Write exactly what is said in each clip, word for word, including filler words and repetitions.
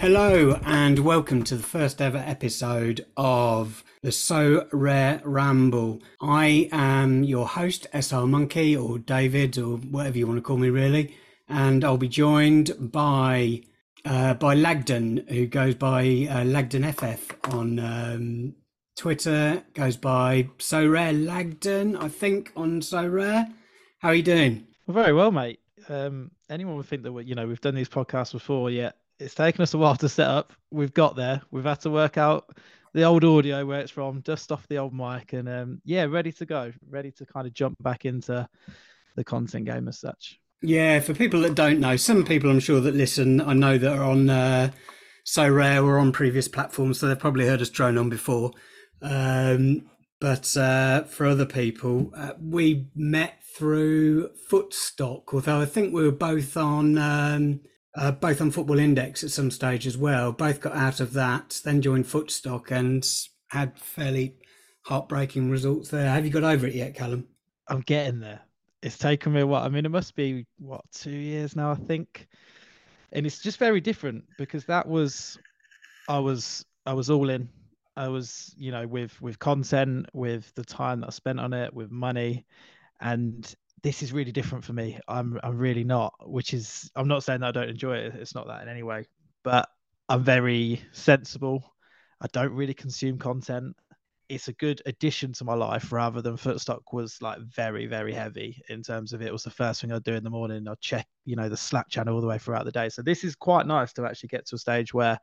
Hello and welcome to the first ever episode of the Sorare Ramble. I am your host, S R Monkey, or David, or whatever you want to call me really, and I'll be joined by uh, by Lagden, who goes by uh, LagdenFF on um, Twitter, goes by Sorare Lagden, I think, on Sorare. How are you doing? Very well, mate. Um, anyone would think that we, you know, we've done these podcasts before, yet. It's taken us a while to set up. We've got there. We've had to work out the old audio where it's from, dust off the old mic, and um, yeah, ready to go, ready to kind of jump back into the content game as such. Yeah, for people that don't know, some people I'm sure that listen, I know that are on uh, Sorare or on previous platforms, so they've probably heard us drone on before. Um, but uh, for other people, uh, we met through Footstock, although I think we were both on... Um, Uh, both on Football Index at some stage as well. Both got out of that, then joined Footstock and had fairly heartbreaking results there. Have you got over it yet, Callum? I'm getting there. It's taken me what I mean. It must be what two years now, I think. And it's just very different because that was, I was, I was all in. I was, you know, with with content, with the time that I spent on it, with money, and. This is really different for me. I'm I'm really not, which is, I'm not saying that I don't enjoy it. It's not that in any way, but I'm very sensible. I don't really consume content. It's a good addition to my life rather than Footstock was like very, very heavy in terms of it was the first thing I'd do in the morning. I'd check, you know, the Slack channel all the way throughout the day. So this is quite nice to actually get to a stage where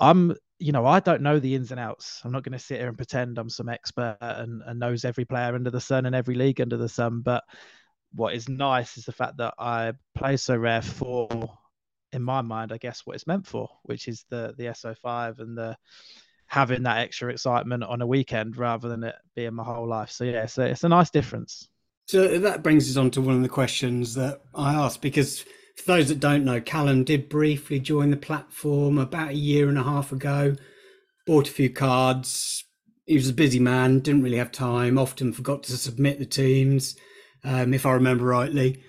I'm, you know, I don't know the ins and outs. I'm not going to sit here and pretend I'm some expert and, and knows every player under the sun and every league under the sun. But what is nice is the fact that I play Sorare for, in my mind, I guess what it's meant for, which is the the S O five and the having that extra excitement on a weekend rather than it being my whole life. So yeah, so it's a nice difference. So that brings us on to one of the questions that I asked because. For those that don't know, Callum did briefly join the platform about a year and a half ago, bought a few cards. He was a busy man, didn't really have time, often forgot to submit the teams, um, if I remember rightly,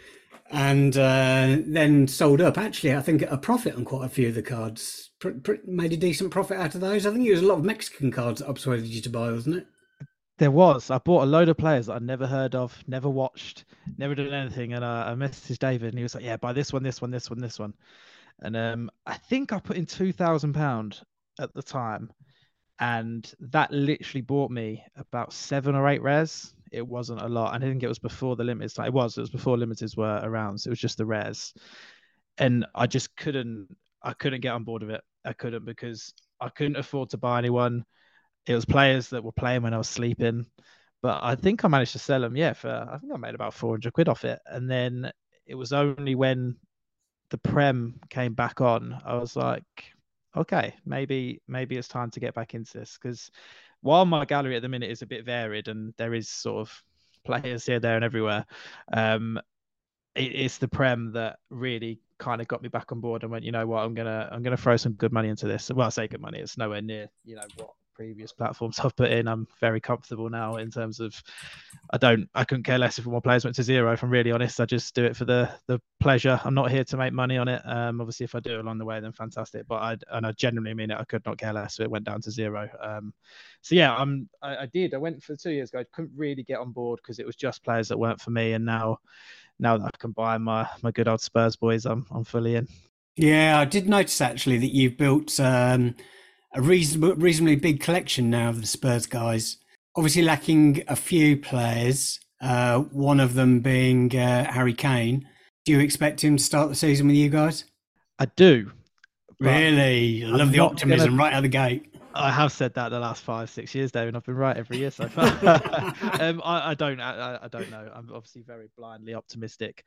and uh, then sold up. Actually, I think a profit on quite a few of the cards, pr- pr- made a decent profit out of those. I think it was a lot of Mexican cards that I persuaded you to buy, wasn't it? There was. I bought a load of players that I'd never heard of, never watched, never done anything. And I, I messaged David and he was like, yeah, buy this one, this one, this one, this one. And um, I think I put in two thousand pounds at the time. And that literally bought me about seven or eight rares. It wasn't a lot. I think it was before the limiteds. It was. It was before limiteds were around. So it was just the rares. And I just couldn't, I couldn't get on board with it. I couldn't because I couldn't afford to buy anyone. It was players that were playing when I was sleeping, but I think I managed to sell them. Yeah, for I think I made about four hundred quid off it. And then it was only when the Prem came back on, I was like, okay, maybe maybe it's time to get back into this. Because while my gallery at the minute is a bit varied and there is sort of players here, there and everywhere, um, it, it's the Prem that really kind of got me back on board and went, you know what, I'm gonna I'm gonna throw some good money into this. Well, I say good money, it's nowhere near, you know, what previous platforms I've put in. I'm very comfortable now in terms of I don't I couldn't care less if my players went to zero, if I'm really honest. I just do it for the the pleasure. I'm not here to make money on it. Um obviously if I do along the way then fantastic, but I and I genuinely mean it, I could not care less if it went down to zero. Um so yeah, I'm I, I did I went for two years ago. I couldn't really get on board because it was just players that weren't for me, and now now that I can buy my my good old Spurs boys, I'm I'm fully in. Yeah, I did notice actually that you've built um a reasonable, reasonably big collection now of the Spurs guys. Obviously lacking a few players, uh, one of them being uh, Harry Kane. Do you expect him to start the season with you guys? I do. Really? I love the optimism gonna... right out of the gate. I have said that the last five, six years, David. I've been right every year so far. um, I, I don't I, I don't know. I'm obviously very blindly optimistic.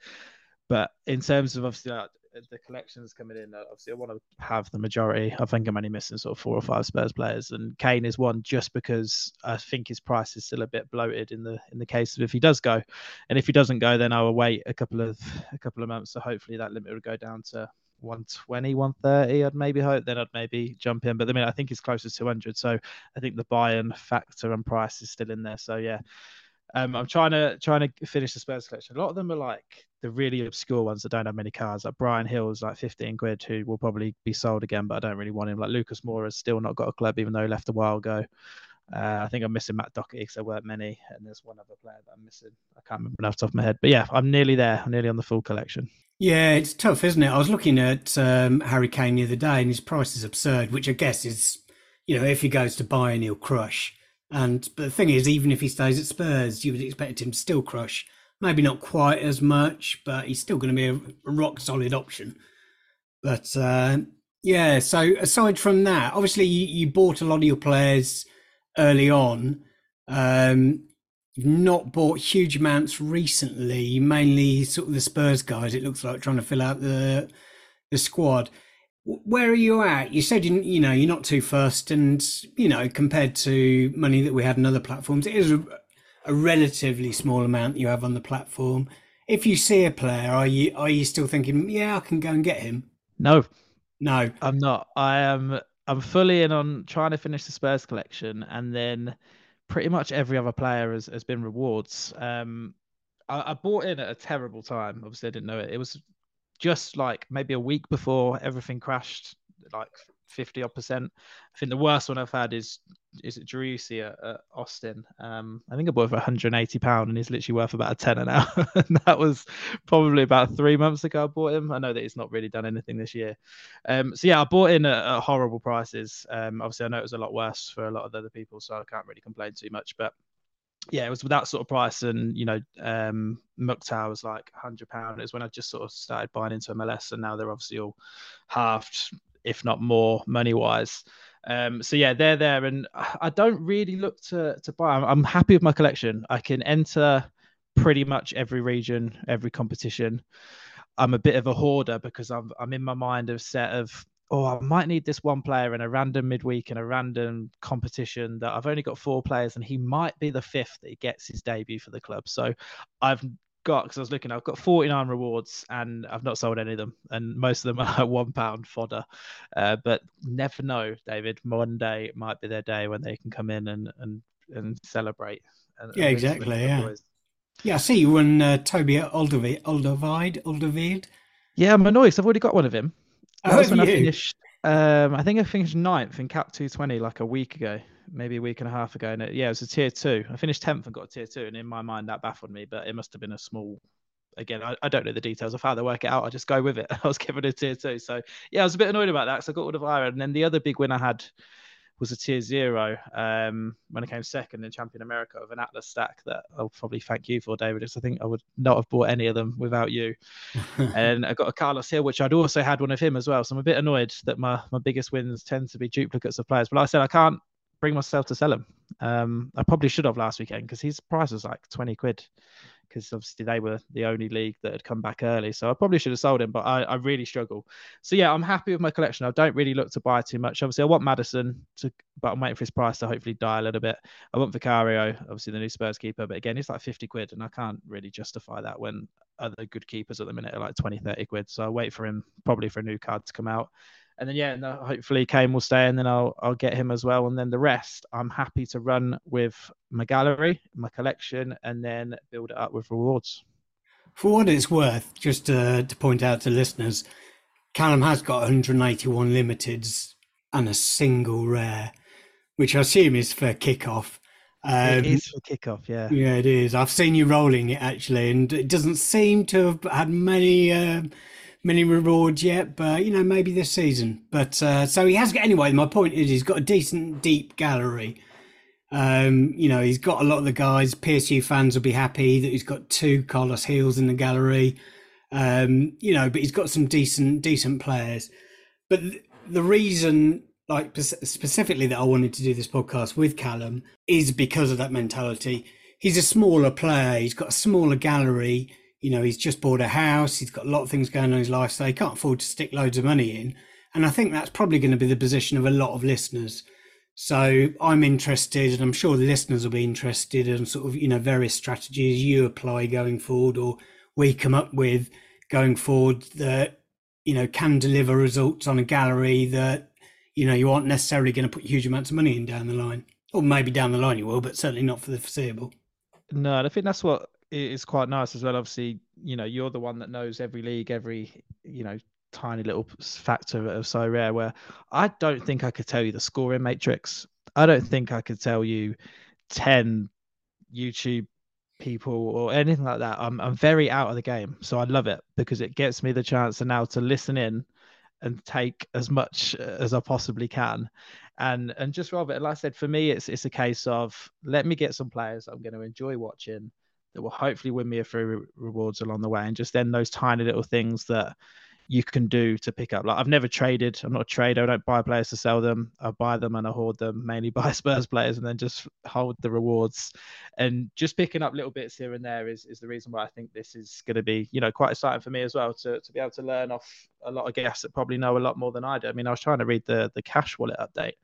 But in terms of obviously... Uh, the collections coming in, obviously I want to have the majority. I think I'm only missing sort of four or five Spurs players, and Kane is one just because I think his price is still a bit bloated in the in the case of if he does go, and if he doesn't go, then I will wait a couple of a couple of months. So hopefully that limit will go down to one twenty, one thirty, I'd maybe hope. Then I'd maybe jump in. But I mean, I think it's closer to two hundred. So I think the buy-in factor and price is still in there. So yeah, um, I'm trying to trying to finish the Spurs collection. A lot of them are like the really obscure ones that don't have many cards. Like Brian Hill's like fifteen quid, who will probably be sold again, but I don't really want him. Like Lucas Moura has still not got a club, even though he left a while ago. Uh, I think I'm missing Matt Doherty because there weren't many. And there's one other player that I'm missing. I can't remember off the top of my head. But yeah, I'm nearly there. I'm nearly on the full collection. Yeah, it's tough, isn't it? I was looking at um, Harry Kane the other day and his price is absurd, which I guess is, you know, if he goes to Bayern, he'll crush. And but the thing is, even if he stays at Spurs, you would expect him to still crush. Maybe not quite as much, but he's still going to be a rock-solid option. But, uh, yeah, so aside from that, obviously you, you bought a lot of your players early on. Um, you've not bought huge amounts recently, mainly sort of the Spurs guys, it looks like, trying to fill out the the squad. Where are you at? You said, you, you know, you're not too fussed, and, you know, compared to money that we had on other platforms, it is a, a relatively small amount you have on the platform. If you see a player, are you are you still thinking, yeah, I can go and get him? No. No. I'm not. I am... I'm fully in on trying to finish the Spurs collection, and then pretty much every other player has, has been rewards. Um, I, I bought in at a terrible time. Obviously, I didn't know it. It was just like maybe a week before everything crashed, like fifty odd percent. I think the worst one I've had is is Drew Austin at, at Austin. Um, I think I bought it for one hundred and eighty pounds, and he's literally worth about a tenner now. And that was probably about three months ago I bought him. I know that he's not really done anything this year. Um, so yeah, I bought in at, at horrible prices. Um, obviously I know it was a lot worse for a lot of other people, so I can't really complain too much. But yeah, it was with that sort of price, and you know, um, Mukhtar was like one hundred pounds. It was when I just sort of started buying into M L S, and now they're obviously all halved, if not more, money wise. Um, so yeah, they're there, and I don't really look to to buy. I'm, I'm happy with my collection. I can enter pretty much every region, every competition. I'm a bit of a hoarder because I'm I'm in my mind of set of, oh, I might need this one player in a random midweek in a random competition that I've only got four players, and he might be the fifth that he gets his debut for the club. So I've got, because I was looking, I've got forty-nine rewards and I've not sold any of them, and most of them are one pound fodder, uh, but never know, David, one day might be their day when they can come in and and, and celebrate. And, yeah, and exactly, yeah. Boys. Yeah, I see you won uh, Toby Alderweireld, Alderweireld. Yeah, I'm annoyed because I've already got one of him. That oh, was when I, finished, um, I think I finished ninth in Cap two twenty like a week ago, maybe a week and a half ago. And it, yeah, it was a tier two. I finished tenth and got a tier two. And in my mind, that baffled me, but it must have been a small, again, I, I don't know the details of how they work it out. I just go with it. I was given a tier two. So yeah, I was a bit annoyed about that because I got all of iron. And then the other big win I had was a tier zero um, when I came second in Champion America with an Atlas stack that I'll probably thank you for, David, because I think I would not have bought any of them without you. And I got a Carlos Hill, which I'd also had one of him as well. So I'm a bit annoyed that my, my biggest wins tend to be duplicates of players. But like I said, I can't bring myself to sell him. Um, I probably should have last weekend because his price was like twenty quid, because obviously they were the only league that had come back early. So I probably should have sold him, but I, I really struggle. So yeah, I'm happy with my collection. I don't really look to buy too much. Obviously I want Madison, to, but I'm waiting for his price to hopefully die a little bit. I want Vicario, obviously the new Spurs keeper, but again, it's like fifty quid and I can't really justify that when other good keepers at the minute are like twenty, thirty quid. So I wait for him probably for a new card to come out. And then, yeah, no, hopefully Kane will stay, and then I'll I'll get him as well. And then the rest, I'm happy to run with my gallery, my collection, and then build it up with rewards. For what it's worth, just to, to point out to listeners, Callum has got one hundred eighty-one limiteds and a single rare, which I assume is for Kickoff. Um, it is for Kickoff, yeah. Yeah, it is. I've seen you rolling it, actually, and it doesn't seem to have had many... Um, many rewards yet, but you know, maybe this season. But uh, so he has got, anyway, my point is he's got a decent deep gallery. Um, you know, he's got a lot of the guys. P S U fans will be happy that he's got two Carlos Heels in the gallery. Um, you know, but he's got some decent decent players. But th- the reason like specifically that I wanted to do this podcast with Callum is because of that mentality. He's a smaller player, he's got a smaller gallery. you know, he's just bought a house, he's got a lot of things going on in his life, so he can't afford to stick loads of money in. And I think that's probably going to be the position of a lot of listeners. So I'm interested, and I'm sure the listeners will be interested in sort of, you know, various strategies you apply going forward, or we come up with going forward, that, you know, can deliver results on a gallery that, you know, you aren't necessarily going to put huge amounts of money in down the line. Or maybe down the line you will, but certainly not for the foreseeable. No, and I think that's what is quite nice as well. Obviously, you know, you're the one that knows every league, every, you know, tiny little factor of Sorare, where I don't think I could tell you the scoring matrix. I don't think I could tell you ten YouTube people or anything like that. I'm I'm very out of the game, so I love it because it gets me the chance to now to listen in and take as much as I possibly can. And and just rather, like I said, for me, it's it's a case of let me get some players I'm going to enjoy watching that will hopefully win me a few re- rewards along the way. And just then those tiny little things that you can do to pick up. Like I've never traded. I'm not a trader. I don't buy players to sell them. I buy them and I hoard them, mainly buy Spurs players and then just hold the rewards. And just picking up little bits here and there is, is the reason why I think this is going to be, you know, quite exciting for me as well to, to be able to learn off a lot of guests that probably know a lot more than I do. I mean, I was trying to read the, the cash wallet update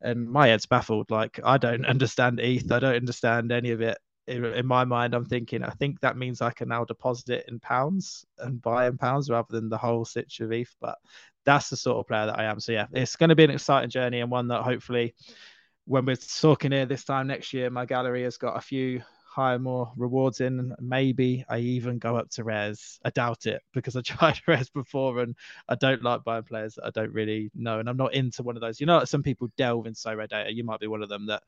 and my head's baffled. Like I don't understand E T H. I don't understand any of it. In my mind, I'm thinking, I think that means I can now deposit it in pounds and buy in pounds rather than the whole sitch of E T H. But that's the sort of player that I am. So, yeah, it's going to be an exciting journey and one that hopefully when we're talking here this time next year, my gallery has got a few higher, more rewards in. Maybe I even go up to Res. I doubt it because I tried Res before and I don't like buying players that I don't really know. And I'm not into one of those. You know, some people delve into Sorare data. You might be one of them that,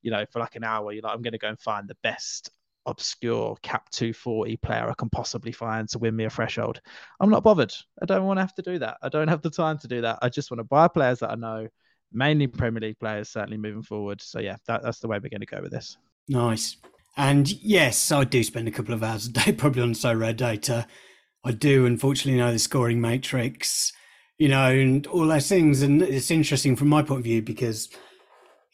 you know, for like an hour, you're like, I'm going to go and find the best obscure cap two forty player I can possibly find to win me a threshold. I'm not bothered. I don't want to have to do that. I don't have the time to do that. I just want to buy players that I know, mainly Premier League players, certainly moving forward. So, yeah, that, that's the way we're going to go with this. Nice. And yes, I do spend a couple of hours a day probably on Sorare data. I do, unfortunately, know the scoring matrix, you know, and all those things. And it's interesting from my point of view because,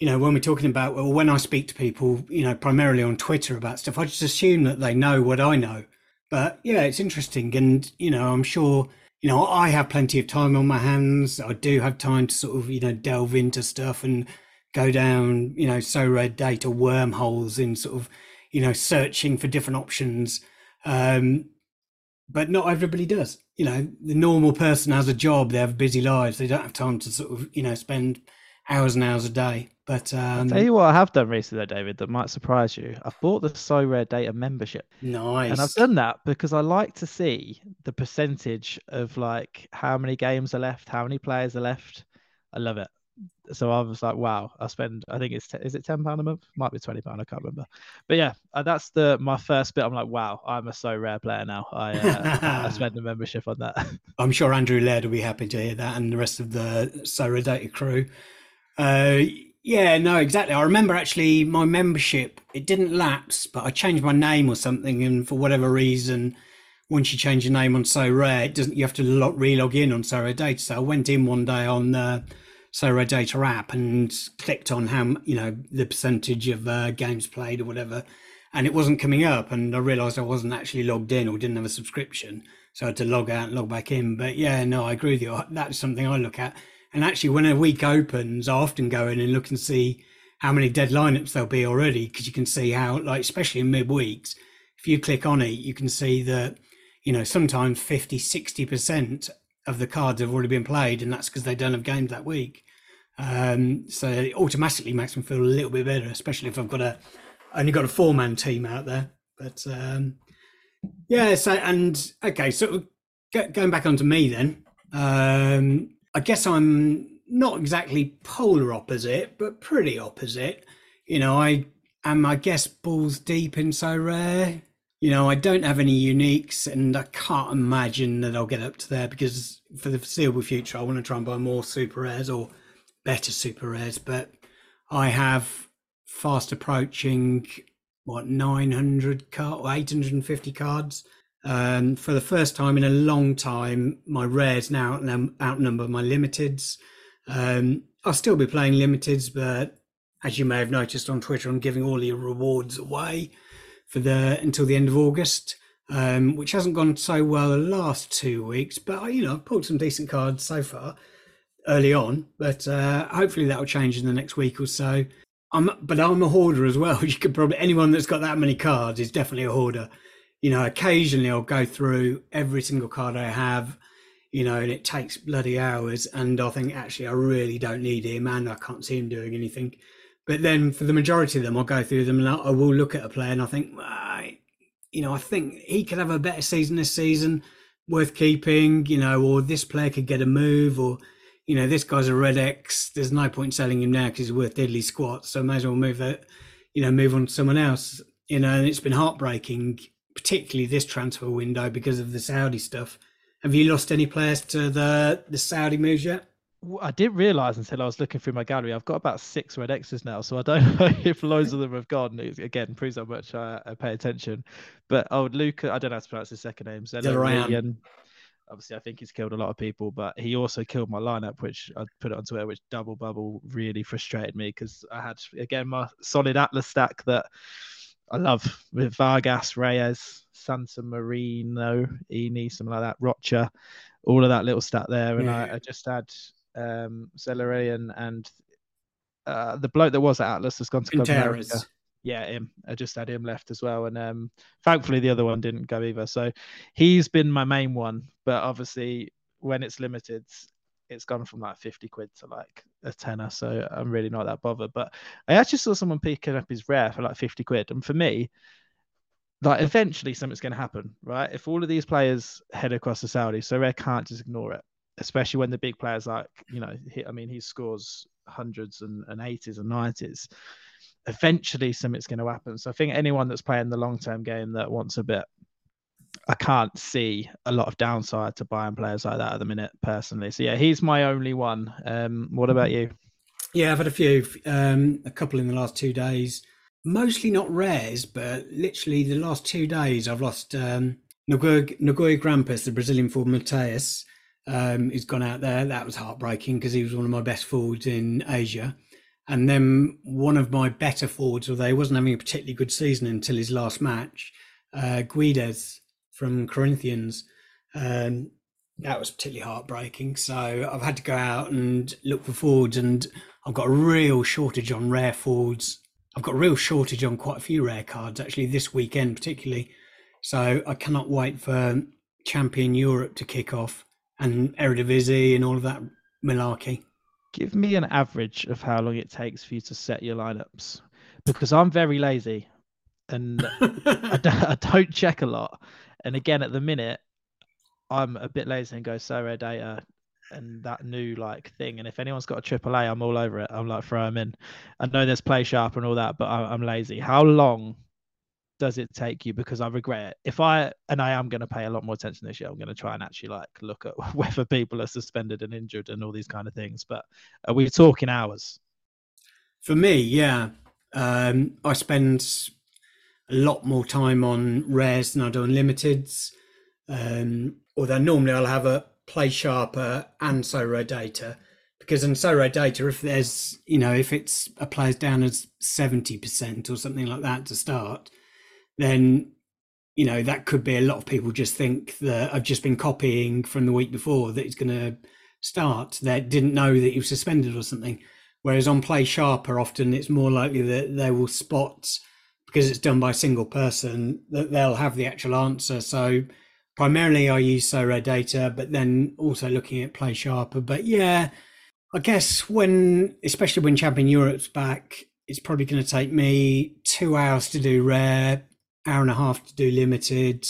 you know, when we're talking about, well, when I speak to people, you know, primarily on Twitter about stuff, I just assume that they know what I know. But yeah, it's interesting. And, you know, I'm sure, you know, I have plenty of time on my hands. I do have time to sort of, you know, delve into stuff and go down, you know, Sorare data wormholes in sort of, you know, searching for different options. Um, but not everybody does. You know, the normal person has a job, they have busy lives. They don't have time to sort of, you know, spend hours and hours a day. But um, I'll tell you what I have done recently though, David, that might surprise you. I've bought the Sorare data membership. Nice. And I've done that because I like to see the percentage of like how many games are left, how many players are left. I love it. So I was like, wow, I spend, I think it's, is it ten pounds a month? Might be twenty pounds. I can't remember. But yeah, that's the, my first bit. I'm like, wow, I'm a Sorare player now. I, uh, I spend the membership on that. I'm sure Andrew Laird will be happy to hear that and the rest of the Sorare data crew. Uh, yeah, no, exactly. I remember actually my membership, it didn't lapse, but I changed my name or something. And for whatever reason, once you change your name on Sorare, it doesn't, you have to relog in on Sorare data. So I went in one day on the Sorare data app and clicked on how, you know, the percentage of uh, games played or whatever, and it wasn't coming up. And I realized I wasn't actually logged in or didn't have a subscription. So I had to log out and log back in. But yeah, no, I agree with you. That's something I look at. And actually, when a week opens, I often go in and look and see how many dead lineups there'll be already, because you can see how, like, especially in midweeks, if you click on it, you can see that, you know, sometimes fifty, sixty percent of the cards have already been played, and that's because they don't have games that week. Um, so it automatically makes me feel a little bit better, especially if I've got a only got a four-man team out there. But um, yeah, so and okay, so going back onto me then. Um, I guess I'm not exactly polar opposite, but pretty opposite. You know, I am, I guess, balls deep in Sorare. You know, I don't have any uniques, and I can't imagine that I'll get up to there because for the foreseeable future, I want to try and buy more super rares or better super rares. But I have fast approaching, what, nine hundred card or eight hundred fifty cards. Um, for the first time in a long time, my rares now outnumber my limiteds. Um, I'll still be playing limiteds, but as you may have noticed on Twitter, I'm giving all the rewards away for the until the end of August. um, which hasn't gone so well the last two weeks. But, you know, I've pulled some decent cards so far early on. But uh, hopefully that will change in the next week or so. I'm, but I'm a hoarder as well. You could probably, anyone that's got that many cards is definitely a hoarder. You know, occasionally I'll go through every single card I have, you know, and it takes bloody hours. And I think, actually, I really don't need him and I can't see him doing anything. But then for the majority of them, I'll go through them and I will look at a player and I think, right, you know, I think he could have a better season this season, worth keeping, you know, or this player could get a move, or, you know, this guy's a red X. There's no point selling him now because he's worth diddly squat. So I may as well move that, you know, move on to someone else. You know, and it's been heartbreaking, particularly this transfer window because of the Saudi stuff. Have you lost any players to the, the Saudi moves yet? I didn't realise until I was looking through my gallery, I've got about six red X's now, so I don't know if loads of them have gone. It, again, proves how much I, I pay attention. But oh, Luca, I don't know how to pronounce his second name. So Delorean. Obviously, I think he's killed a lot of people, but he also killed my lineup, which I put it on Twitter, which double bubble really frustrated me because I had, again, my solid Atlas stack that I love with Vargas, Reyes, Santa Marino, Eni, something like that, Rocha, all of that little stack there. And yeah. I, I just had... Um, Sorare and and uh, the bloke that was at Atlas has gone to Champion America. Yeah, him. I just had him left as well, and um, thankfully the other one didn't go either. So he's been my main one, but obviously when it's limited, it's gone from like fifty quid to like a tenner. So I'm really not that bothered. But I actually saw someone picking up his rare for like fifty quid, and for me, like eventually something's going to happen, right? If all of these players head across the Saudi, Sorare can't just ignore it. Especially when the big players like, you know, he, I mean, he scores hundreds and, and eighties and nineties. Eventually, something's going to happen. So I think anyone that's playing the long-term game that wants a bit, I can't see a lot of downside to buying players like that at the minute, personally. So, yeah, he's my only one. Um, what about you? Yeah, I've had a few, um, a couple in the last two days. Mostly not rares, but literally the last two days I've lost um, Nogueira Grampus, the Brazilian forward Mateus. Um, he's gone out there. That was heartbreaking because he was one of my best forwards in Asia. And then one of my better forwards, although he wasn't having a particularly good season until his last match, uh, Guedes from Corinthians. Um, that was particularly heartbreaking. So I've had to go out and look for forwards, and I've got a real shortage on rare forwards. I've got a real shortage on quite a few rare cards, actually, this weekend particularly. So I cannot wait for Champion Europe to kick off. And Eredivisie and all of that malarkey. Give me an average of how long it takes for you to set your lineups, because I'm very lazy and I, don't, I don't check a lot. And again, at the minute, I'm a bit lazy and go Sorare data and that new like thing. And if anyone's got a triple A, I'm all over it. I'm like, throw them in. I know there's Play Sharper and all that, but I'm lazy. How long does it take you? Because I regret it. If I and I am going to pay a lot more attention this year, I'm going to try and actually like look at whether people are suspended and injured and all these kind of things. But are we talking hours? For me, yeah, um, I spend a lot more time on rares than I do on limiteds. Um, although normally I'll have a Play Sharper and Sorare data, because in Sorare data, if there's you know if it's a player's down as seventy percent or something like that to start, then, you know, that could be a lot of people just think that I've just been copying from the week before that it's going to start, that didn't know that you've suspended or something. Whereas on Play Sharper, often it's more likely that they will spot, because it's done by a single person, that they'll have the actual answer. So primarily I use Sorare data, but then also looking at Play Sharper. But yeah, I guess when, especially when Champion Europe's back, it's probably going to take me two hours to do rare, hour and a half to do limited,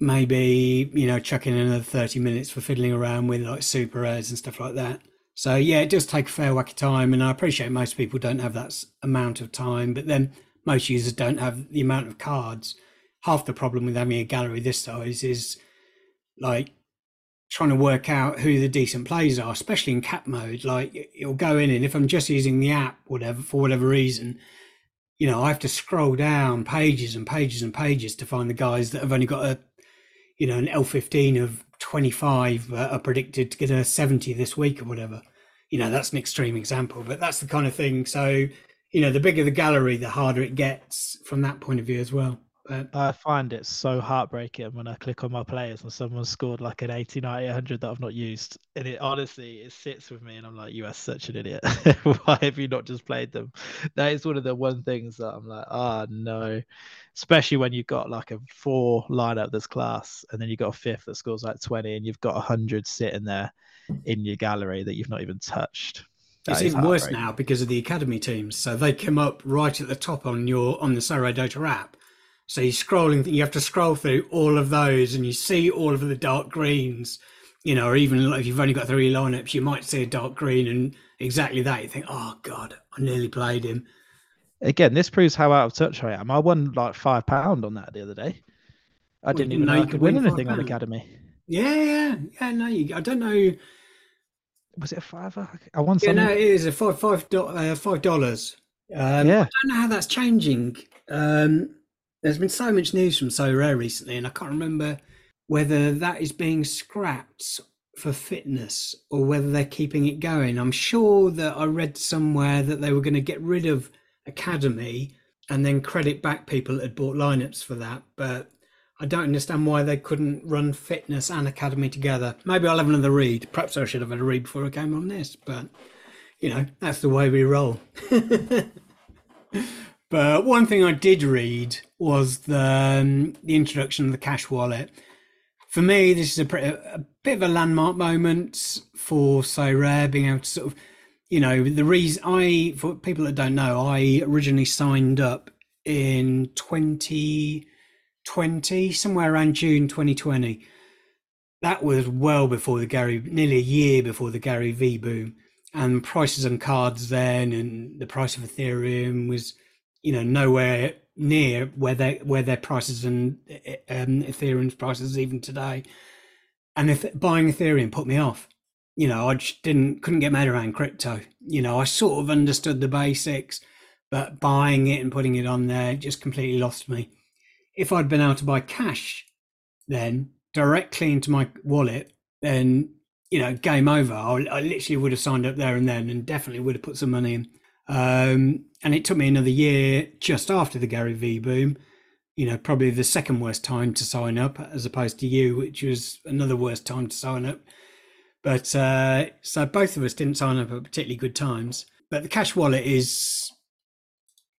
maybe, you know, chuck in another thirty minutes for fiddling around with like super rares and stuff like that. So yeah, it does take a fair whack of time, and I appreciate most people don't have that amount of time, but then most users don't have the amount of cards. Half the problem with having a gallery this size is like trying to work out who the decent players are, especially in cap mode. Like it'll go in, and if I'm just using the app, whatever, for whatever reason, you know, I have to scroll down pages and pages and pages to find the guys that have only got a, you know, an L fifteen of twenty-five that are predicted to get a seventy this week or whatever. You know, that's an extreme example, but that's the kind of thing. So, you know, the bigger the gallery, the harder it gets from that point of view as well. Uh, I find it so heartbreaking when I click on my players and someone's scored like an eighty, ninety, a hundred that I've not used, and it honestly it sits with me and I'm like, you are such an idiot. Why have you not just played them? That is one of the one things that I'm like, ah, oh, no, especially when you've got like a four lineup that's class and then you've got a fifth that scores like twenty and you've got a hundred sitting there in your gallery that you've not even touched. That it's even worse now because of the academy teams. So they come up right at the top on your on the Sorare Dota app. So you're scrolling, you have to scroll through all of those and you see all of the dark greens, you know, or even like if you've only got three lineups, you might see a dark green and exactly that. You think, oh God, I nearly played him. Again, this proves how out of touch I am. I won like five pound on that the other day. I well, didn't, didn't even know, know you could win, win anything on academy. Yeah, yeah, yeah. No, you, I don't know. Was it a fiver? I won something. Yeah, no, it is a five, five, uh, five dollars. Um, yeah. I don't know how that's changing. Um, there's been so much news from Sorare recently, and I can't remember whether that is being scrapped for fitness or whether they're keeping it going. I'm sure that I read somewhere that they were going to get rid of academy and then credit back people that had bought lineups for that, but I don't understand why they couldn't run fitness and academy together. Maybe I'll have another read. Perhaps I should have had a read before I came on this, but, you know, that's the way we roll. But one thing I did read was the, um, the introduction of the cash wallet. For me, this is a, pretty, a bit of a landmark moment for Sorare, being able to sort of, you know, the reason I, for people that don't know, I originally signed up in twenty twenty, somewhere around June twenty twenty. That was well before the Gary, nearly a year before the Gary V boom, and prices on cards then, and the price of Ethereum was, you know, nowhere near where they where their prices and um, Ethereum's prices even today. And if buying Ethereum put me off, you know, I just didn't couldn't get mad around crypto. You know, I sort of understood the basics, but buying it and putting it on there just completely lost me. If I'd been able to buy cash then directly into my wallet, then, you know, game over. I, I literally would have signed up there and then, and definitely would have put some money in. Um, and it took me another year just after the Gary V boom, you know, probably the second worst time to sign up as opposed to you, which was another worst time to sign up. But uh, so both of us didn't sign up at particularly good times, but the cash wallet is,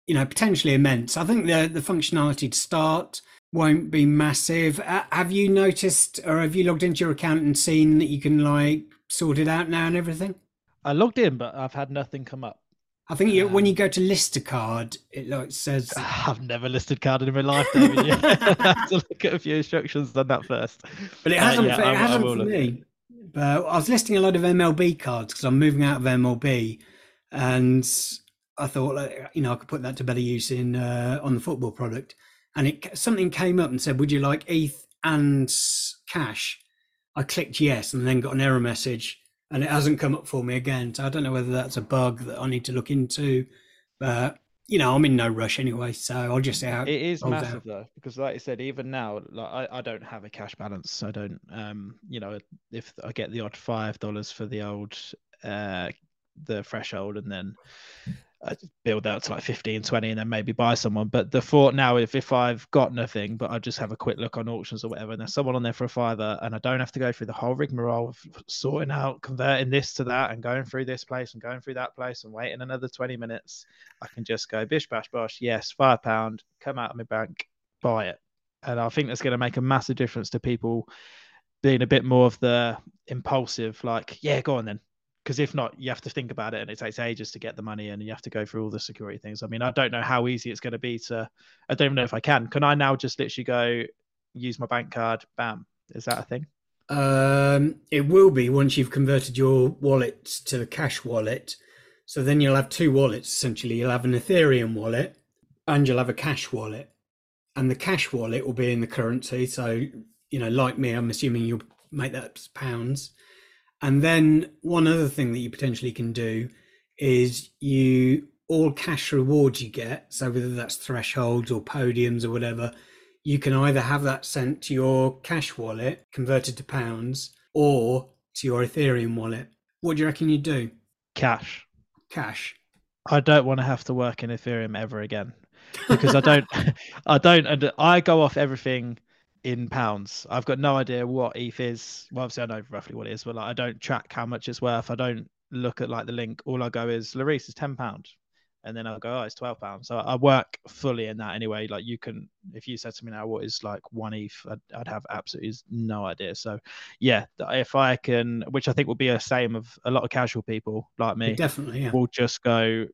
you know, potentially immense. I think the the functionality to start won't be massive. Uh, have you noticed, or have you logged into your account and seen that you can like sort it out now and everything? I logged in, but I've had nothing come up. I think you, um, when you go to list a card, it like says... I've never listed card in my life, David. You have to look at a few instructions on that first. But it hasn't, uh, yeah, for, it I, hasn't I for me. But I was listing a lot of M L B cards because I'm moving out of M L B, and I thought, you know, I could put that to better use in uh, on the football product. And it something came up and said, would you like E T H and cash? I clicked yes, and then got an error message. And it hasn't come up for me again. So I don't know whether that's a bug that I need to look into. But, you know, I'm in no rush anyway. So I'll just say how it is massive out. Though, because like I said, even now, like I, I don't have a cash balance. I don't, um, you know, if I get the odd five dollars for the old, uh, the threshold, and then I build out to like fifteen, twenty, and then maybe buy someone. But the thought now, if, if I've got nothing, but I just have a quick look on auctions or whatever, and there's someone on there for a fiver, and I don't have to go through the whole rigmarole of sorting out, converting this to that, and going through this place and going through that place and waiting another twenty minutes, I can just go bish, bash, bosh, yes, five pound, come out of my bank, buy it. And I think that's going to make a massive difference to people being a bit more of the impulsive, like, yeah, go on then. Because if not, you have to think about it, and it takes ages to get the money in, and you have to go through all the security things. I mean, I don't know how easy it's going to be to... I don't even know if I can. Can I now just literally go use my bank card? Bam. Is that a thing? Um, it will be once you've converted your wallet to the cash wallet. So then you'll have two wallets, essentially. You'll have an Ethereum wallet and you'll have a cash wallet. And the cash wallet will be in the currency. So, you know, like me, I'm assuming you'll make that pounds. And then one other thing that you potentially can do is you all cash rewards you get. So whether that's thresholds or podiums or whatever, you can either have that sent to your cash wallet converted to pounds or to your Ethereum wallet. What do you reckon you do? Cash. Cash. I don't want to have to work in Ethereum ever again. because I don't, I don't, and I go off everything in pounds. I've got no idea what E T H is. Well, obviously I know roughly what it is, but like, I don't track how much it's worth. I don't look at like the link. All I go is Lloris is ten pound, and then I'll go, oh, it's twelve pounds. So I work fully in that anyway. Like you can, if you said to me now, what is like one E T H, I'd, I'd have absolutely no idea. So yeah, if I can, which I think will be the same of a lot of casual people like me, definitely, yeah, will just go,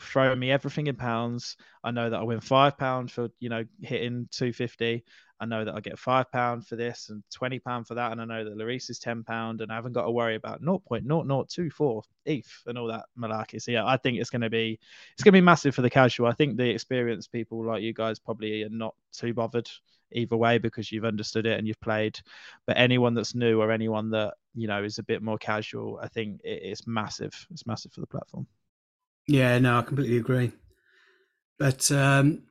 throw me everything in pounds. I know that I win five pounds for, you know, hitting two fifty. I know that I get five pound for this and twenty pound for that. And I know that Lloris is ten pound, and I haven't got to worry about zero point zero zero two four E T H and all that malarkey. So yeah, I think it's going to be, it's going to be massive for the casual. I think the experienced people like you guys probably are not too bothered either way, because you've understood it and you've played, but anyone that's new or anyone that, you know, is a bit more casual, I think it's massive. It's massive for the platform. Yeah, no, I completely agree. But um,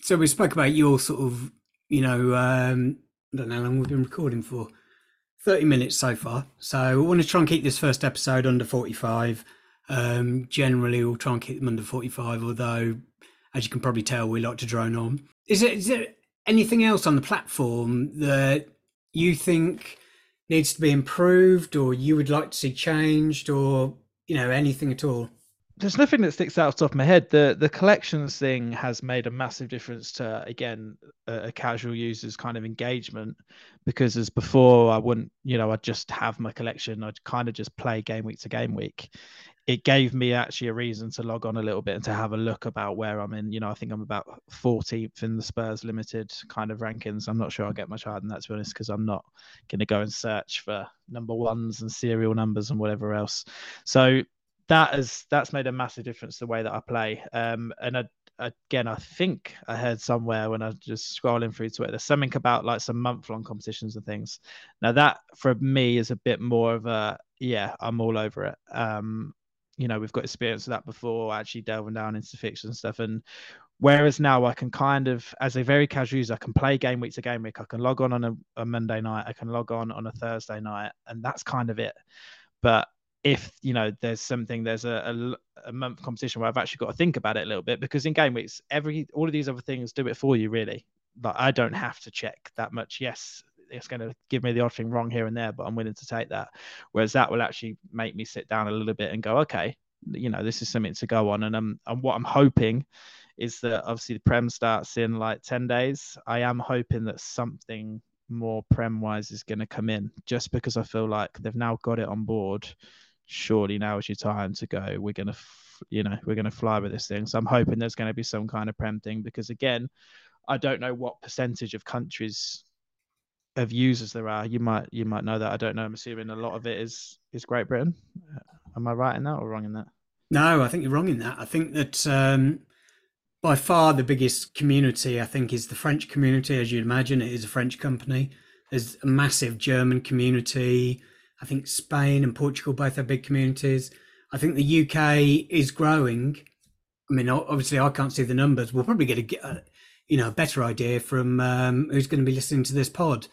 so we spoke about your sort of, you know, um, I don't know how long we've been recording for, thirty minutes so far. So we want to try and keep this first episode under forty-five. Um, generally, we'll try and keep them under forty-five, although, as you can probably tell, we like to drone on. Is there, is there anything else on the platform that you think needs to be improved, or you would like to see changed, or, you know, anything at all? There's nothing that sticks out off the top of my head. The the collections thing has made a massive difference to, again, a, a casual user's kind of engagement, because as before, I wouldn't, you know, I'd just have my collection. I'd kind of just play game week to game week. It gave me actually a reason to log on a little bit and to have a look about where I'm in. You know, I think I'm about fourteenth in the Spurs Limited kind of rankings. I'm not sure I'll get much higher than that, to be honest, because I'm not going to go and search for number ones and serial numbers and whatever else. So That is, that's made a massive difference the way that I play. Um, and I, again, I think I heard somewhere when I was just scrolling through Twitter, there's something about like some month-long competitions and things. Now that for me is a bit more of a, yeah, I'm all over it. Um, you know, we've got experience of that before, actually delving down into fiction and stuff. And whereas now I can kind of, as a very casual user, I can play game week to game week. I can log on on a, a Monday night. I can log on on a Thursday night, and that's kind of it. But if, you know, there's something, there's a, a, a month competition where I've actually got to think about it a little bit, because in game weeks, every, all of these other things do it for you, really. Like, I don't have to check that much. Yes, it's going to give me the odd thing wrong here and there, but I'm willing to take that. Whereas that will actually make me sit down a little bit and go, okay, you know, this is something to go on. And um, and what I'm hoping is that obviously the Prem starts in like ten days. I am hoping that something more Prem-wise is going to come in, just because I feel like they've now got it on board. Surely now is your time to go, we're going to, you know, we're going to fly with this thing. So I'm hoping there's going to be some kind of Prem thing, because again, I don't know what percentage of countries of users there are. You might, you might know that. I don't know. I'm assuming a lot of it is, is Great Britain. Am I right in that or wrong in that? No, I think you're wrong in that. I think that um, by far the biggest community, I think, is the French community. As you'd imagine, it is a French company. There's a massive German community. I think Spain and Portugal both have big communities. I think the U K is growing. I mean, obviously, I can't see the numbers. We'll probably get a, you know, a better idea from um, who's going to be listening to this pod,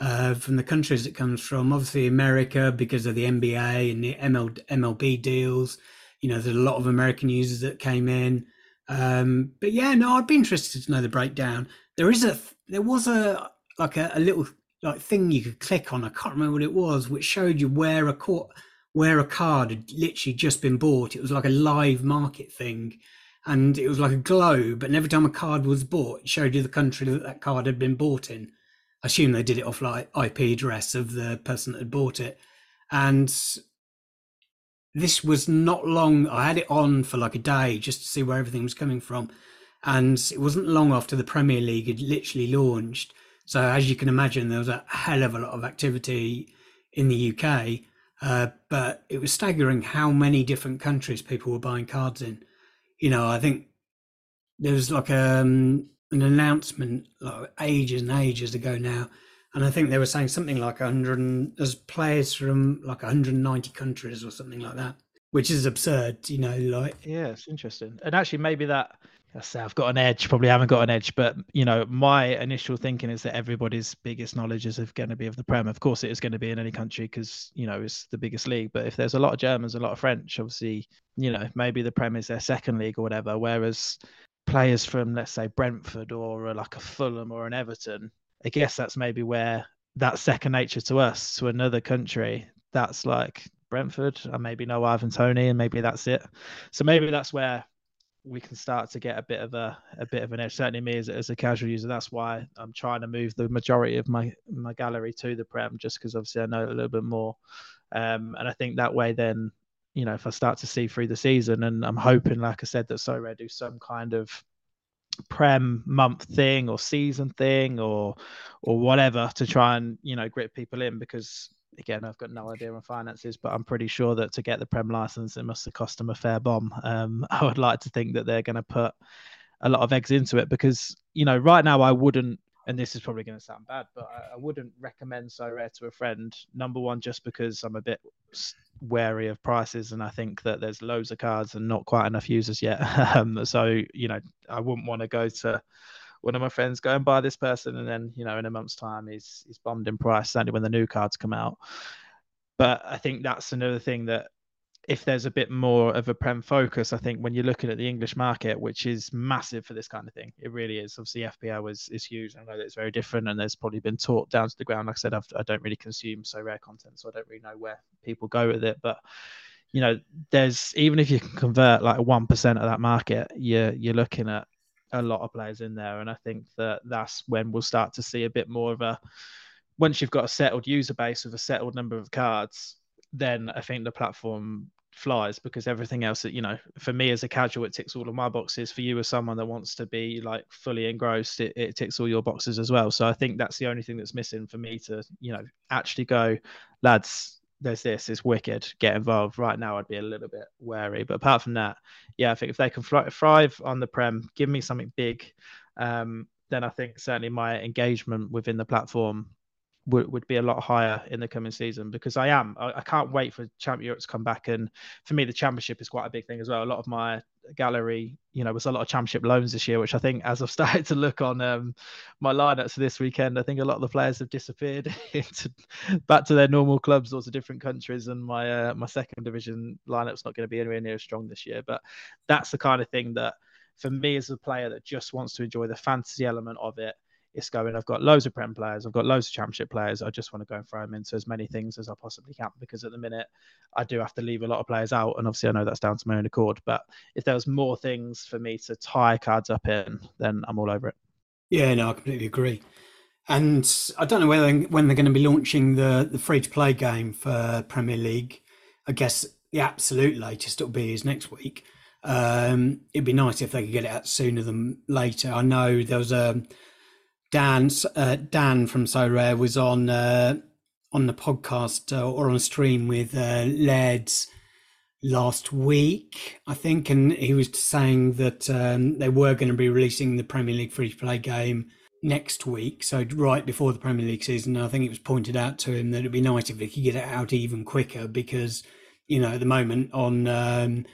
uh, from the countries it comes from. Obviously, America, because of the N B A and the M L B deals. You know, there's a lot of American users that came in. Um, but yeah, no, I'd be interested to know the breakdown. There is a, there was a like a, a little. Like thing you could click on, I can't remember what it was, which showed you where a court, where a card had literally just been bought. It was like a live market thing, and it was like a globe. And every time a card was bought, it showed you the country that that card had been bought in. I assume they did it off like I P address of the person that had bought it. And this was not long. I had it on for like a day just to see where everything was coming from, and it wasn't long after the Premier League had literally launched. So as you can imagine, there was a hell of a lot of activity in the U K, uh, but it was staggering how many different countries people were buying cards in. You know, I think there was like um, an announcement like ages and ages ago now, and I think they were saying something like one hundred, there's players from like one hundred ninety countries or something like that, which is absurd, you know, like. Yeah, it's interesting. And actually maybe that... I say I've got an edge, probably haven't got an edge, but you know, my initial thinking is that everybody's biggest knowledge is going to be of the Prem. Of course, it is going to be in any country because, you know, it's the biggest league. But if there's a lot of Germans, a lot of French, obviously, you know, maybe the Prem is their second league or whatever. Whereas players from, let's say, Brentford or like a Fulham or an Everton, I guess that's maybe where that's second nature to us, to another country. That's like Brentford, and maybe no Ivan Toney, and maybe that's it. So maybe that's where we can start to get a bit of a, a bit of an edge. Certainly me as, as a casual user, that's why I'm trying to move the majority of my, my gallery to the Prem, just because obviously I know a little bit more. Um, and I think that way then, you know, if I start to see through the season, and I'm hoping, like I said, that Sorare do some kind of Prem month thing or season thing or or whatever to try and, you know, grip people in, because again, I've got no idea on finances, but I'm pretty sure that to get the Prem license, it must have cost them a fair bomb. Um, I would like to think that they're going to put a lot of eggs into it, because, you know, right now I wouldn't, and this is probably going to sound bad, but I, I wouldn't recommend Sorare to a friend. Number one, just because I'm a bit wary of prices, and I think that there's loads of cards and not quite enough users yet. um, so, you know, I wouldn't want to go to one of my friends, go and buy this person, and then, you know, in a month's time he's, he's bombed in price, certainly when the new cards come out. But I think that's another thing, that if there's a bit more of a Prem focus, I think when you're looking at the English market, which is massive for this kind of thing, it really is. Obviously, F P L is, is huge. I know that it's very different, and there's probably been talk down to the ground. Like I said, I've, I don't really consume Sorare content, so I don't really know where people go with it. But, you know, there's, even if you can convert like one percent of that market, you're, you're looking at a lot of players in there. And I think that that's when we'll start to see a bit more of a, once you've got a settled user base with a settled number of cards, then I think the platform flies, because everything else that, you know, for me as a casual, it ticks all of my boxes. For you as someone that wants to be like fully engrossed, it, it ticks all your boxes as well. So I think that's the only thing that's missing for me to, you know, actually go, lads, there's this, it's wicked, get involved. Right now I'd be a little bit wary, but apart from that, yeah, I think if they can thrive on the Prem, give me something big, um, then I think certainly my engagement within the platform would, would be a lot higher in the coming season, because I am, I, I can't wait for Champion Europe to come back. And for me, the Championship is quite a big thing as well. A lot of my gallery, you know, was a lot of Championship loans this year, which I think, as I've started to look on um, my lineups for this weekend, I think a lot of the players have disappeared into, back to their normal clubs or to different countries, and my uh, my second division lineup's not going to be anywhere near as strong this year. But that's the kind of thing that, for me as a player that just wants to enjoy the fantasy element of it, it's going, I've got loads of Prem players, I've got loads of Championship players, I just want to go and throw them into as many things as I possibly can, because at the minute I do have to leave a lot of players out, and obviously I know that's down to my own accord. But if there was more things for me to tie cards up in, then I'm all over it. Yeah, no, I completely agree. And I don't know whether, when they're going to be launching the, the free-to-play game for Premier League. I guess the absolute latest it'll be is next week. Um, it'd be nice if they could get it out sooner than later. I know there was a... Dan uh, Dan from Sorare was on uh, on the podcast uh, or on a stream with uh, Laird last week, I think, and he was saying that um, they were going to be releasing the Premier League free-to-play game next week, so right before the Premier League season. I think it was pointed out to him that it'd be nice if they could get it out even quicker, because, you know, at the moment on um,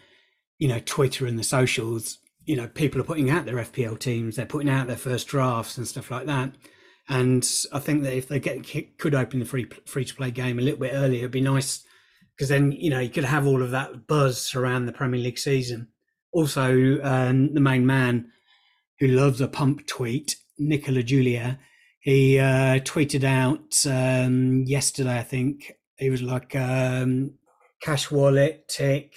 you know, Twitter and the socials, you know, people are putting out their F P L teams, they're putting out their first drafts and stuff like that. And I think that if they get could open the free free to play game a little bit earlier, it'd be nice, because then, you know, you could have all of that buzz around the Premier League season. Also, um, the main man who loves a pump tweet, Nicola Julia, he uh, tweeted out um, yesterday, I think, he was like, um, cash wallet, tick,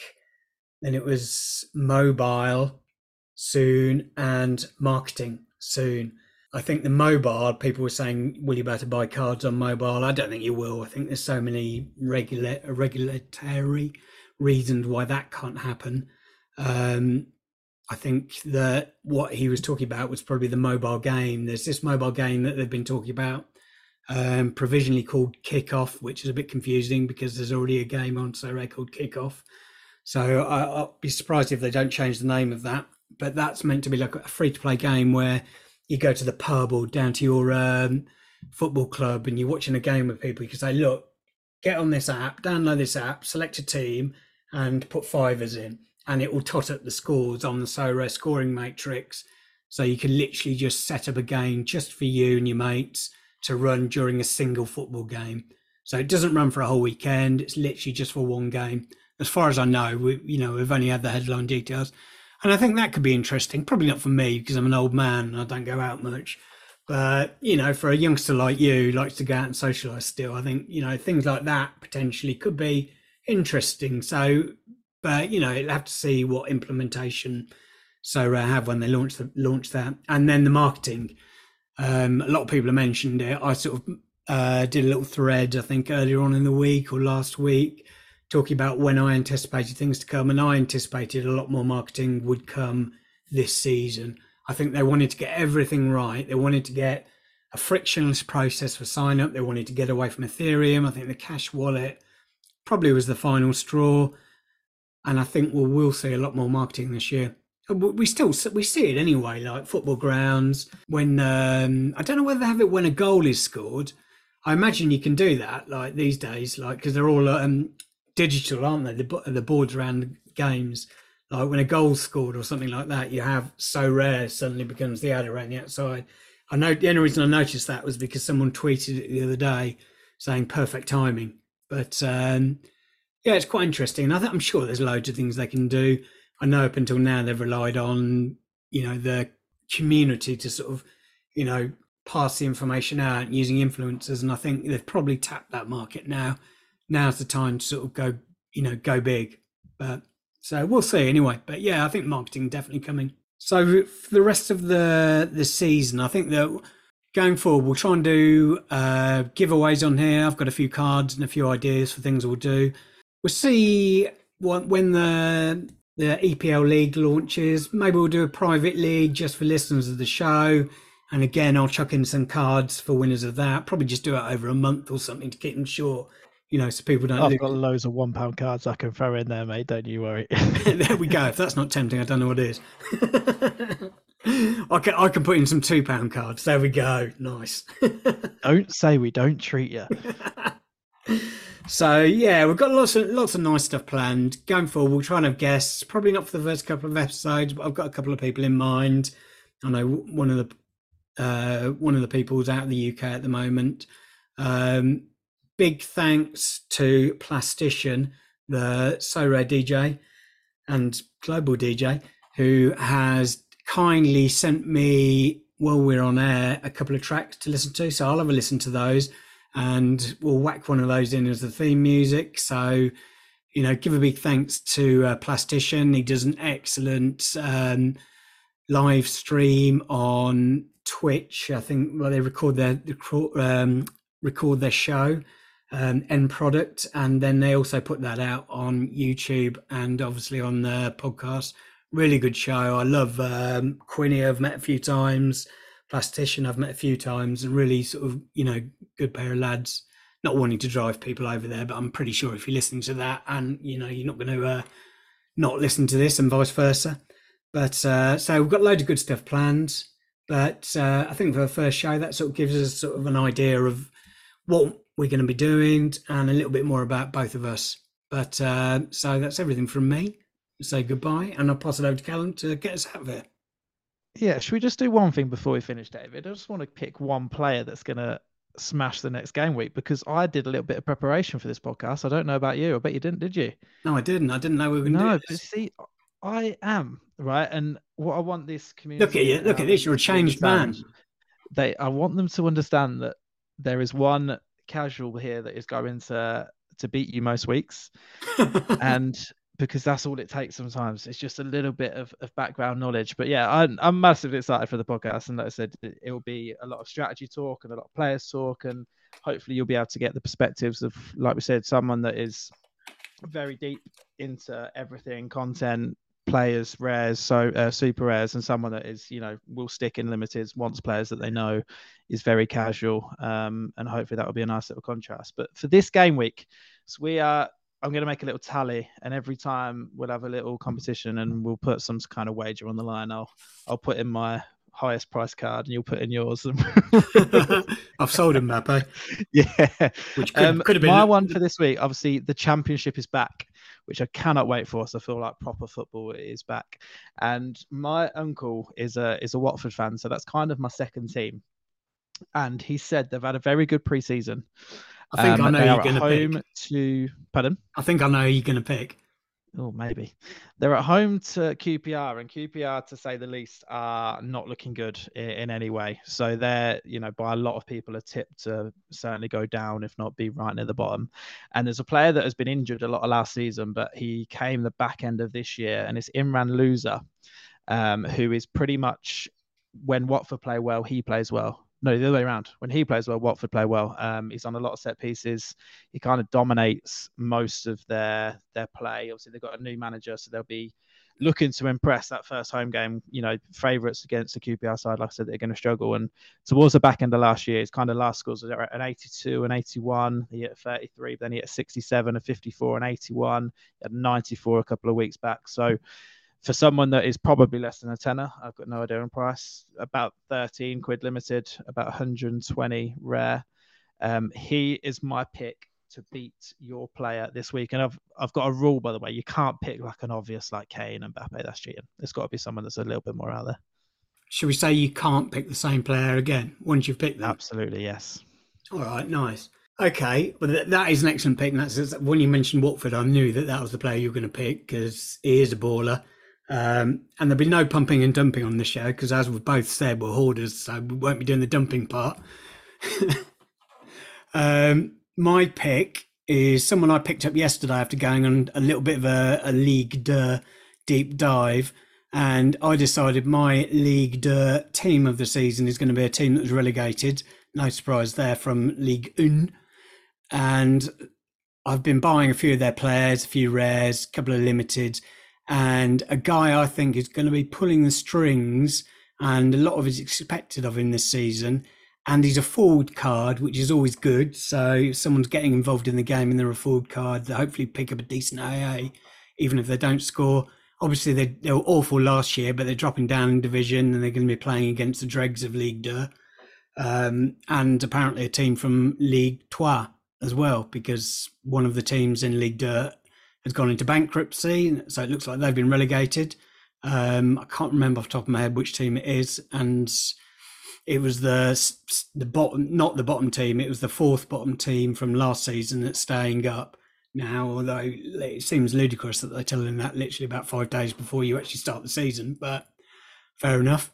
then it was mobile soon and marketing soon. I think the mobile, people were saying, will you better buy cards on mobile? I don't think you will. I think there's so many regular regulatory reasons why that can't happen. um I think that what he was talking about was probably the mobile game. There's this mobile game that they've been talking about, um provisionally called Kickoff, which is a bit confusing because there's already a game on Sorare called Kickoff, so I, I'll be surprised if they don't change the name of that. But that's meant to be like a free-to-play game where you go to the pub or down to your um, football club and you're watching a game with people. You can say, look, get on this app, download this app, select a team and put fivers in. And it will tot up the scores on the Sorare scoring matrix. So you can literally just set up a game just for you and your mates to run during a single football game. So it doesn't run for a whole weekend. It's literally just for one game. As far as I know, we, you know, we've only had the headline details. And I think that could be interesting. Probably not for me because I'm an old man and I don't go out much. But, you know, for a youngster like you who likes to go out and socialise still, I think, you know, things like that potentially could be interesting. So, but, you know, you'll have to see what implementation Sorare have when they launch, the, launch that. And then the marketing. Um, a lot of people have mentioned it. I sort of uh, did a little thread, I think, earlier on in the week or last week, talking about when I anticipated things to come. And I anticipated a lot more marketing would come this season. I think they wanted to get everything right. They wanted to get a frictionless process for sign up. They wanted to get away from Ethereum. I think the cash wallet probably was the final straw. And I think we'll, we'll see a lot more marketing this year. We still we see it anyway, like football grounds. When um, I don't know whether they have it when a goal is scored. I imagine you can do that like these days, like because they're all um, digital, aren't they? The, the boards around games. Like when a goal's scored or something like that, you have Sorare suddenly becomes the ad around the outside. I know the only reason I noticed that was because someone tweeted it the other day saying perfect timing. But um, yeah, it's quite interesting. And I think, I'm sure there's loads of things they can do. I know up until now they've relied on, you know, the community to sort of, you know, pass the information out using influencers. And I think they've probably tapped that market now. Now's the time to sort of go, you know, go big. But so we'll see anyway. But yeah, I think marketing definitely coming. So for the rest of the, the season, I think that going forward, we'll try and do uh, giveaways on here. I've got a few cards and a few ideas for things we'll do. We'll see what, when the the E P L league launches. Maybe we'll do a private league just for listeners of the show. And again, I'll chuck in some cards for winners of that. Probably just do it over a month or something to keep them short. You know, so people don't. I've got loads of one pound cards I can throw in there, mate. Don't you worry. There we go. If that's not tempting, I don't know what is. I can I can put in some two pound cards. There we go. Nice. Don't say we don't treat you. So yeah, we've got lots of lots of nice stuff planned going forward. We'll try and have guests. Probably not for the first couple of episodes, but I've got a couple of people in mind. I know one of the uh, one of the people's out of the U K at the moment. Um, Big thanks to Plastician, the Sorare D J and global D J, who has kindly sent me, while we're on air, a couple of tracks to listen to. So I'll have a listen to those and we'll whack one of those in as the theme music. So, you know, give a big thanks to uh, Plastician. He does an excellent um, live stream on Twitch. I think well, they record their, um, record their show. Um, end product, and then they also put that out on YouTube and obviously on the podcast. Really good show. I love um, Quinny. I've met a few times. Plastician I've met a few times, and really sort of, you know, good pair of lads. Not wanting to drive people over there, but I'm pretty sure if you're listening to that, and you know, you're not going to uh, not listen to this, and vice versa. But uh, so we've got loads of good stuff planned. But uh, I think for the first show, that sort of gives us sort of an idea of what we're going to be doing and a little bit more about both of us. But uh, so that's everything from me. Say goodbye and I'll pass it over to Callum to get us out of here. Yeah, should we just do one thing before we finish, David? I just want to pick one player that's going to smash the next game week, because I did a little bit of preparation for this podcast. I don't know about you. I bet you didn't, did you? No, I didn't. I didn't know we were going to no, do this. No, but see, I am, right? And what I want this community... Look at you. Look at this. You're a changed man. They, I want them to understand that there is one casual here that is going to to beat you most weeks, and because that's all it takes sometimes. It's just a little bit of, of background knowledge. But yeah, I'm, I'm massively excited for the podcast, and like I said, it will be a lot of strategy talk and a lot of players talk, and hopefully you'll be able to get the perspectives of, like we said, someone that is very deep into everything, content, players, rares, so uh, super rares, and someone that is, you know, will stick in limiteds, wants players that they know, is very casual, um and hopefully that will be a nice little contrast. But for this game week, so we are I'm going to make a little tally, and every time we'll have a little competition and we'll put some kind of wager on the line. I'll i'll put in my highest price card and you'll put in yours. I've sold him that, eh? Yeah, which could, um, could have been my one for this week. Obviously the championship is back, which I cannot wait for. So I feel like proper football is back. And my uncle is a is a Watford fan, so that's kind of my second team. And he said they've had a very good pre-season. I think um, I know you're going to pick. To, pardon? I think I know you're going to pick. Oh, maybe. They're at home to Q P R, and Q P R, to say the least, are not looking good in, in any way. So they're, you know, by a lot of people are tipped to certainly go down, if not be right near the bottom. And there's a player that has been injured a lot of last season, but he came the back end of this year, and it's Imran Louza, um, who is pretty much when Watford play well, he plays well. No, the other way around. When he plays well, Watford play well. Um, he's on a lot of set pieces. He kind of dominates most of their their play. Obviously, they've got a new manager, so they'll be looking to impress that first home game. You know, favourites against the Q P R side, like I said, they're going to struggle. And towards the back end of last year, his kind of last scores were an eighty-two, an eighty-one. He hit thirty-three, but then he hit sixty-seven, a fifty-four, an eighty-one. He had ninety-four a couple of weeks back. So for someone that is probably less than a tenner, I've got no idea on price, about thirteen quid limited, about one hundred twenty rare. Um, he is my pick to beat your player this week. And I've I've got a rule, by the way. You can't pick like an obvious like Kane and Mbappe. That's cheating. It's got to be someone that's a little bit more out there. Should we say you can't pick the same player again once you've picked them? Absolutely, yes. All right, nice. Okay, well, th- that is an excellent pick. And that's when you mentioned Watford, I knew that that was the player you were going to pick because he is a baller. Um, and there'll be no pumping and dumping on the show because, as we've both said, we're hoarders, so we won't be doing the dumping part. um, my pick is someone I picked up yesterday after going on a little bit of a, a Ligue two deep dive, and I decided my Ligue two team of the season is going to be a team that was relegated. No surprise there, from Ligue one, and I've been buying a few of their players, a few rares, a couple of limiteds. And a guy I think is going to be pulling the strings, and a lot of it's expected of him this season. And he's a forward card, which is always good. So if someone's getting involved in the game and they're a forward card, they hopefully pick up a decent A A, even if they don't score. Obviously, they, they were awful last year, but they're dropping down in division and they're going to be playing against the dregs of Ligue two. Um, and apparently a team from Ligue three as well, because one of the teams in Ligue two has gone into bankruptcy, so it looks like they've been relegated. Um, I can't remember off the top of my head which team it is, and it was the the bottom, not the bottom team, it was the fourth bottom team from last season that's staying up now, although it seems ludicrous that they're telling that literally about five days before you actually start the season, but fair enough.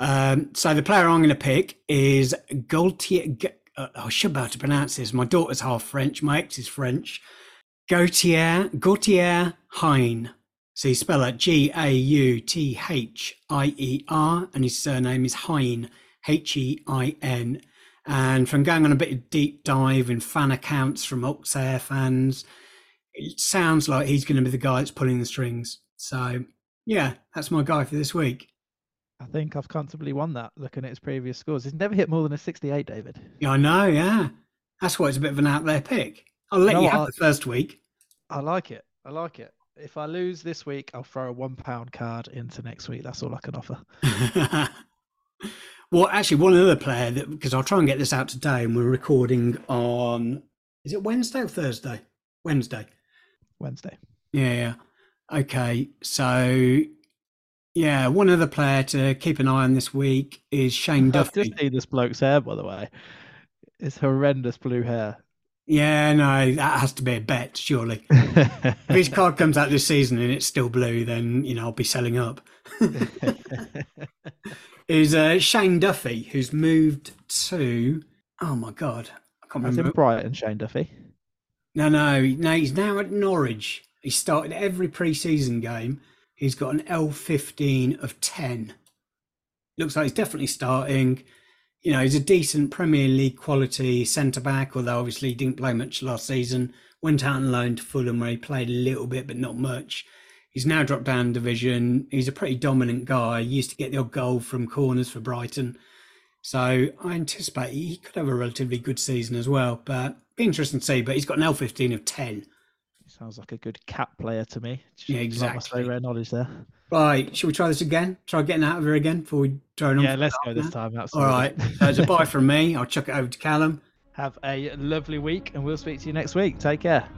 Um, so the player I'm going to pick is Gaultier. Uh, I should be able to pronounce this. My daughter's half French, my ex is French. Gautier, Gautier Hine. So you spell it G A U T H I E R, and his surname is Hine, H E I N. And from going on a bit of deep dive in fan accounts from Auxerre fans, it sounds like he's going to be the guy that's pulling the strings. So, yeah, that's my guy for this week. I think I've comfortably won that, looking at his previous scores. He's never hit more than a sixty-eight, David. Yeah, I know, yeah. That's why it's a bit of an out there pick. I'll let no, you have I, the first week. I like it. I like it. If I lose this week, I'll throw a one pound card into next week. That's all I can offer. Well, actually, one other player, that because I'll try and get this out today, and we're recording on, is it Wednesday or Thursday? Wednesday. Wednesday. Yeah, yeah. Okay. So, yeah, one other player to keep an eye on this week is Shane Duffy. I've just seen this bloke's hair, by the way. It's horrendous blue hair. Yeah, no, that has to be a bet, surely. If his card comes out this season and it's still blue, then, you know, I'll be selling up. Is uh, Shane Duffy, who's moved to, oh my God, I can't remember. That's in Brighton, Shane Duffy. No, no, no, he's now at Norwich. He started every pre-season game. He's got an L fifteen of ten. Looks like he's definitely starting. You know, he's a decent Premier League quality centre-back, although obviously he didn't play much last season. Went out on loan to Fulham where he played a little bit, but not much. He's now dropped down division. He's a pretty dominant guy. He used to get the odd goal from corners for Brighton. So I anticipate he could have a relatively good season as well. But be interesting to see. But he's got an L fifteen of ten. Sounds like a good cap player to me. Just yeah, exactly. Rare knowledge there. Right, should we try this again? Try getting out of here again before we throw it on? Yeah, let's go this time. Absolutely. All right, that's a bye from me. I'll chuck it over to Callum. Have a lovely week, and we'll speak to you next week. Take care.